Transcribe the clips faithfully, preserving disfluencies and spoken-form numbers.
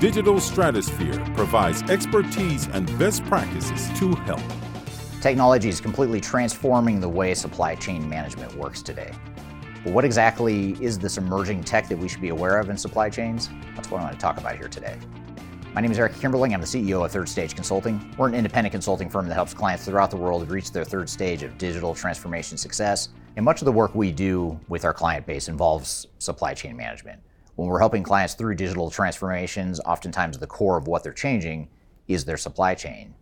Digital Stratosphere provides expertise and best practices to help. Technology is completely transforming the way supply chain management works today. But what exactly is this emerging tech that we should be aware of in supply chains? That's what I want to talk about here today. My name is Eric Kimberling. I'm the C E O of Third Stage Consulting. We're an independent consulting firm that helps clients throughout the world reach their third stage of digital transformation success. And much of the work we do with our client base involves supply chain management. When we're helping clients through digital transformations, oftentimes the core of what they're changing is their supply chain.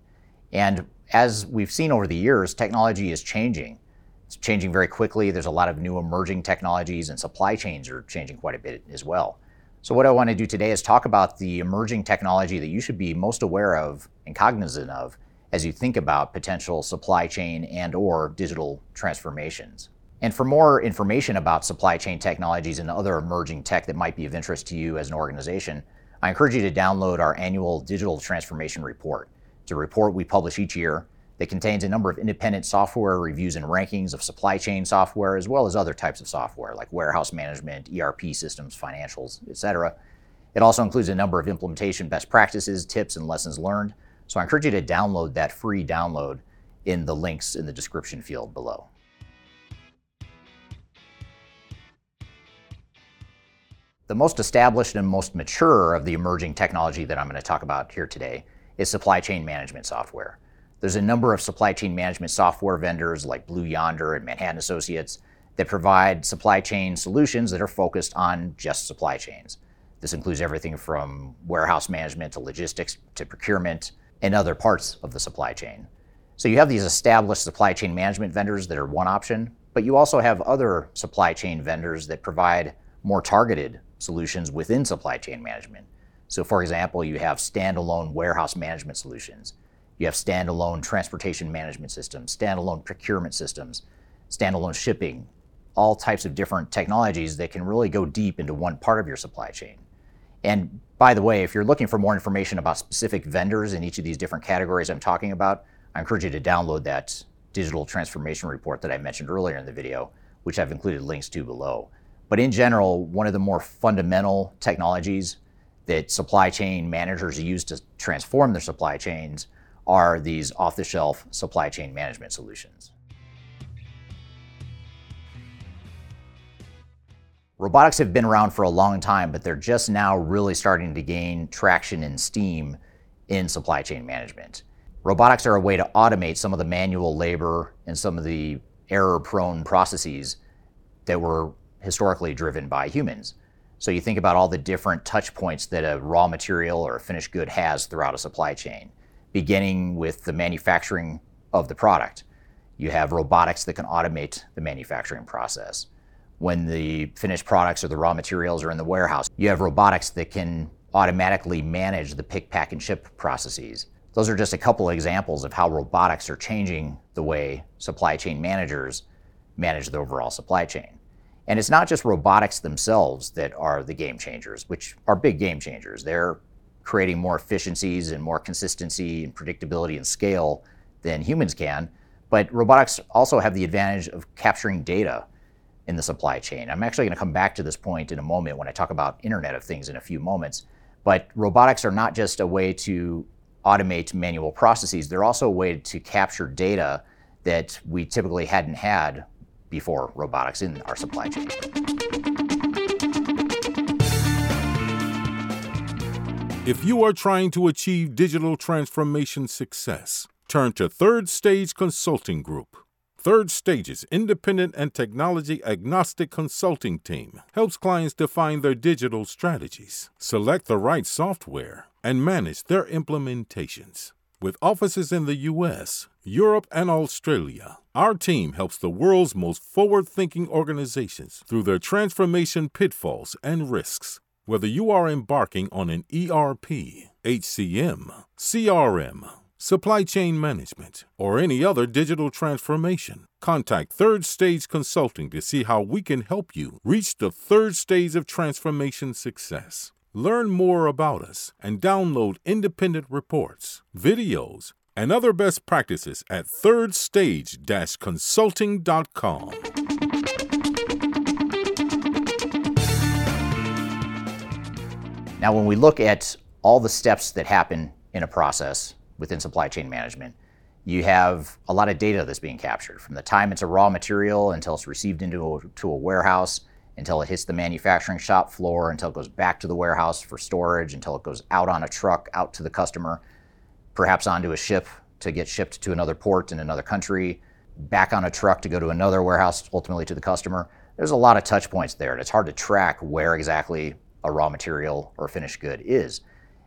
And as we've seen over the years, technology is changing. It's changing very quickly. There's a lot of new emerging technologies, and supply chains are changing quite a bit as well. So what I want to do today is talk about the emerging technology that you should be most aware of and cognizant of as you think about potential supply chain and or digital transformations. And for more information about supply chain technologies and other emerging tech that might be of interest to you as an organization, I encourage you to download our annual Digital Transformation Report. It's a report we publish each year that contains a number of independent software reviews and rankings of supply chain software, as well as other types of software like warehouse management, E R P systems, financials, et cetera. It also includes a number of implementation best practices, tips, and lessons learned. So I encourage you to download that free download in the links in the description field below. The most established and most mature of the emerging technology that I'm going to talk about here today is supply chain management software. There's a number of supply chain management software vendors like Blue Yonder and Manhattan Associates that provide supply chain solutions that are focused on just supply chains. This includes everything from warehouse management to logistics to procurement and other parts of the supply chain. So you have these established supply chain management vendors that are one option, but you also have other supply chain vendors that provide more targeted solutions within supply chain management. So for example, you have standalone warehouse management solutions. You have standalone transportation management systems, standalone procurement systems, standalone shipping, all types of different technologies that can really go deep into one part of your supply chain. And by the way, if you're looking for more information about specific vendors in each of these different categories I'm talking about, I encourage you to download that digital transformation report that I mentioned earlier in the video, which I've included links to below. But in general, one of the more fundamental technologies that supply chain managers use to transform their supply chains are these off-the-shelf supply chain management solutions. Robotics have been around for a long time, but they're just now really starting to gain traction and steam in supply chain management. Robotics are a way to automate some of the manual labor and some of the error-prone processes that were historically driven by humans. So you think about all the different touch points that a raw material or a finished good has throughout a supply chain, beginning with the manufacturing of the product. You have robotics that can automate the manufacturing process. When the finished products or the raw materials are in the warehouse, you have robotics that can automatically manage the pick, pack, and ship processes. Those are just a couple of examples of how robotics are changing the way supply chain managers manage the overall supply chain. And it's not just robotics themselves that are the game changers, which are big game changers. They're creating more efficiencies and more consistency and predictability and scale than humans can. But robotics also have the advantage of capturing data in the supply chain. I'm actually going to come back to this point in a moment when I talk about Internet of Things in a few moments. But robotics are not just a way to automate manual processes. They're also a way to capture data that we typically hadn't had before robotics in our supply chain. If you are trying to achieve digital transformation success, turn to Third Stage Consulting Group. Third Stage's independent and technology-agnostic consulting team helps clients define their digital strategies, select the right software, and manage their implementations. With offices in the U S, Europe, and Australia, our team helps the world's most forward-thinking organizations through their transformation pitfalls and risks. Whether you are embarking on an E R P, H C M, C R M, supply chain management, or any other digital transformation, contact Third Stage Consulting to see how we can help you reach the third stage of transformation success. Learn more about us and download independent reports, videos, and other best practices at third stage consulting dot com. Now, when we look at all the steps that happen in a process within supply chain management, you have a lot of data that's being captured from the time it's a raw material until it's received into a, to a warehouse, until it hits the manufacturing shop floor, until it goes back to the warehouse for storage, until it goes out on a truck, out to the customer, perhaps onto a ship to get shipped to another port in another country, back on a truck to go to another warehouse, ultimately to the customer. There's a lot of touch points there, and it's hard to track where exactly a raw material or finished good is.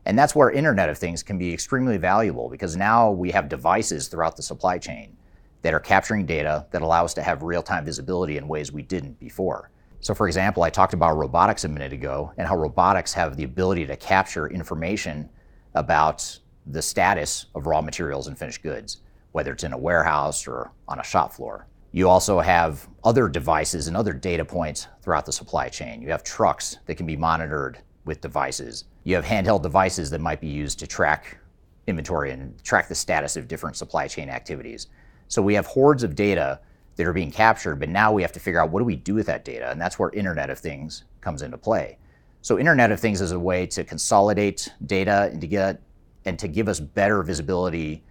And that's where Internet of Things can be extremely valuable, because now we have devices throughout the supply chain that are capturing data that allow us to have real-time visibility in ways we didn't before. So for example, I talked about robotics a minute ago and how robotics have the ability to capture information about the status of raw materials and finished goods, whether it's in a warehouse or on a shop floor. You also have other devices and other data points throughout the supply chain. You have trucks that can be monitored with devices. You have handheld devices that might be used to track inventory and track the status of different supply chain activities. So we have hordes of data that are being captured, but now we have to figure out what do we do with that data, and that's where Internet of Things comes into play. So Internet of Things is a way to consolidate data and to get and to give us better visibility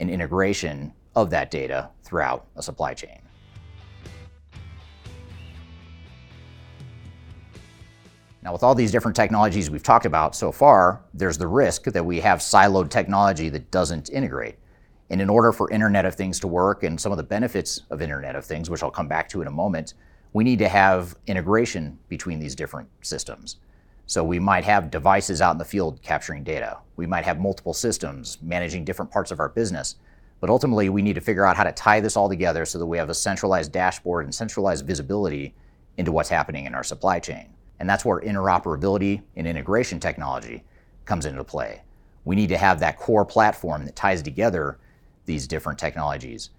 and integration of that data throughout a supply chain. Now, with all these different technologies we've talked about so far, there's the risk that we have siloed technology that doesn't integrate. And in order for Internet of Things to work and some of the benefits of Internet of Things, which I'll come back to in a moment, we need to have integration between these different systems. So we might have devices out in the field capturing data. We might have multiple systems managing different parts of our business. But ultimately, we need to figure out how to tie this all together so that we have a centralized dashboard and centralized visibility into what's happening in our supply chain. And that's where interoperability and integration technology comes into play. We need to have that core platform that ties together these different technologies.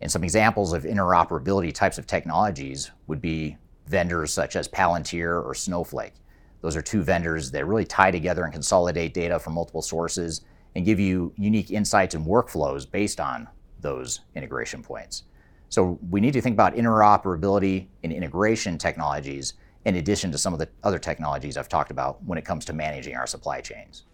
And some examples of interoperability types of technologies would be vendors such as Palantir or Snowflake. Those are two vendors that really tie together and consolidate data from multiple sources and give you unique insights and workflows based on those integration points. So we need to think about interoperability and integration technologies in addition to some of the other technologies I've talked about when it comes to managing our supply chains.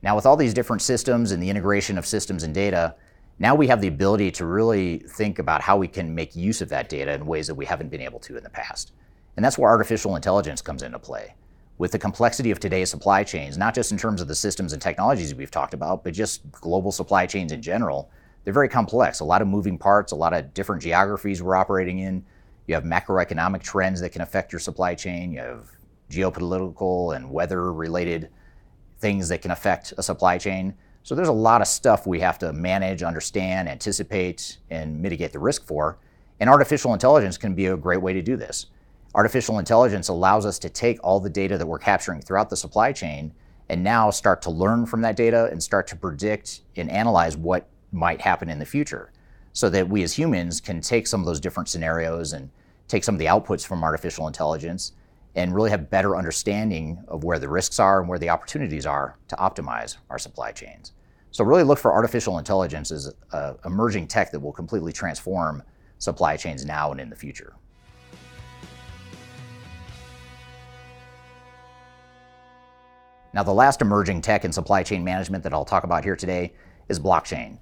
Now, with all these different systems and the integration of systems and data, now we have the ability to really think about how we can make use of that data in ways that we haven't been able to in the past. And that's where artificial intelligence comes into play. With the complexity of today's supply chains, not just in terms of the systems and technologies we've talked about, but just global supply chains in general, they're very complex. A lot of moving parts, a lot of different geographies we're operating in. You have macroeconomic trends that can affect your supply chain. You have geopolitical and weather-related things that can affect a supply chain. So there's a lot of stuff we have to manage, understand, anticipate, and mitigate the risk for. And artificial intelligence can be a great way to do this. Artificial intelligence allows us to take all the data that we're capturing throughout the supply chain and now start to learn from that data and start to predict and analyze what might happen in the future, so that we as humans can take some of those different scenarios and take some of the outputs from artificial intelligence and really have better understanding of where the risks are and where the opportunities are to optimize our supply chains. So really look for artificial intelligence as an emerging tech that will completely transform supply chains now and in the future. Now, the last emerging tech in supply chain management that I'll talk about here today is blockchain.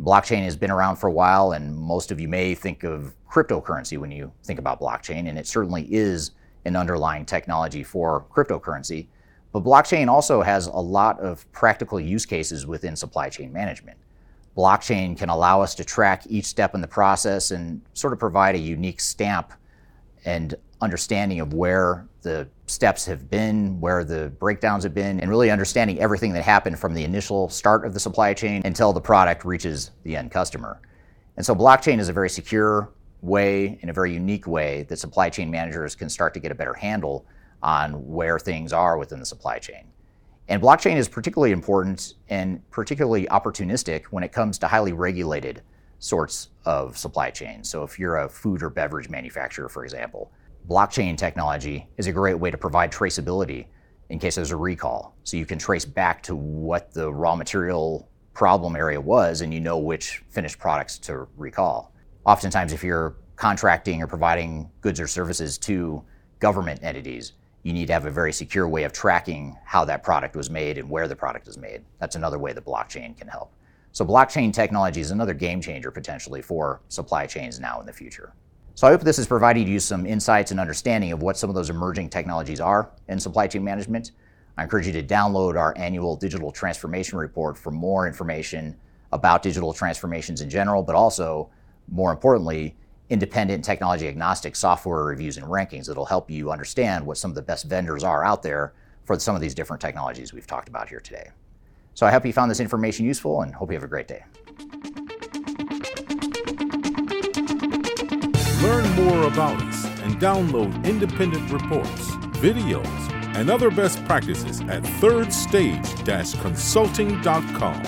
Blockchain has been around for a while, and most of you may think of cryptocurrency when you think about blockchain, and it certainly is an underlying technology for cryptocurrency. But blockchain also has a lot of practical use cases within supply chain management. Blockchain can allow us to track each step in the process and sort of provide a unique stamp and understanding of where the steps have been, where the breakdowns have been, and really understanding everything that happened from the initial start of the supply chain until the product reaches the end customer. And so blockchain is a very secure way, in a very unique way, that supply chain managers can start to get a better handle on where things are within the supply chain. And blockchain is particularly important and particularly opportunistic when it comes to highly regulated sorts of supply chains. So if you're a food or beverage manufacturer, for example, blockchain technology is a great way to provide traceability in case there's a recall. So you can trace back to what the raw material problem area was, and you know which finished products to recall. Oftentimes, if you're contracting or providing goods or services to government entities, you need to have a very secure way of tracking how that product was made and where the product is made. That's another way that blockchain can help. So blockchain technology is another game changer potentially for supply chains now in the future. So I hope this has provided you some insights and understanding of what some of those emerging technologies are in supply chain management. I encourage you to download our annual Digital Transformation Report for more information about digital transformations in general, but also, more importantly, independent technology agnostic software reviews and rankings that'll help you understand what some of the best vendors are out there for some of these different technologies we've talked about here today. So I hope you found this information useful and hope you have a great day. Learn more about us and download independent reports, videos, and other best practices at third stage dash consulting dot com.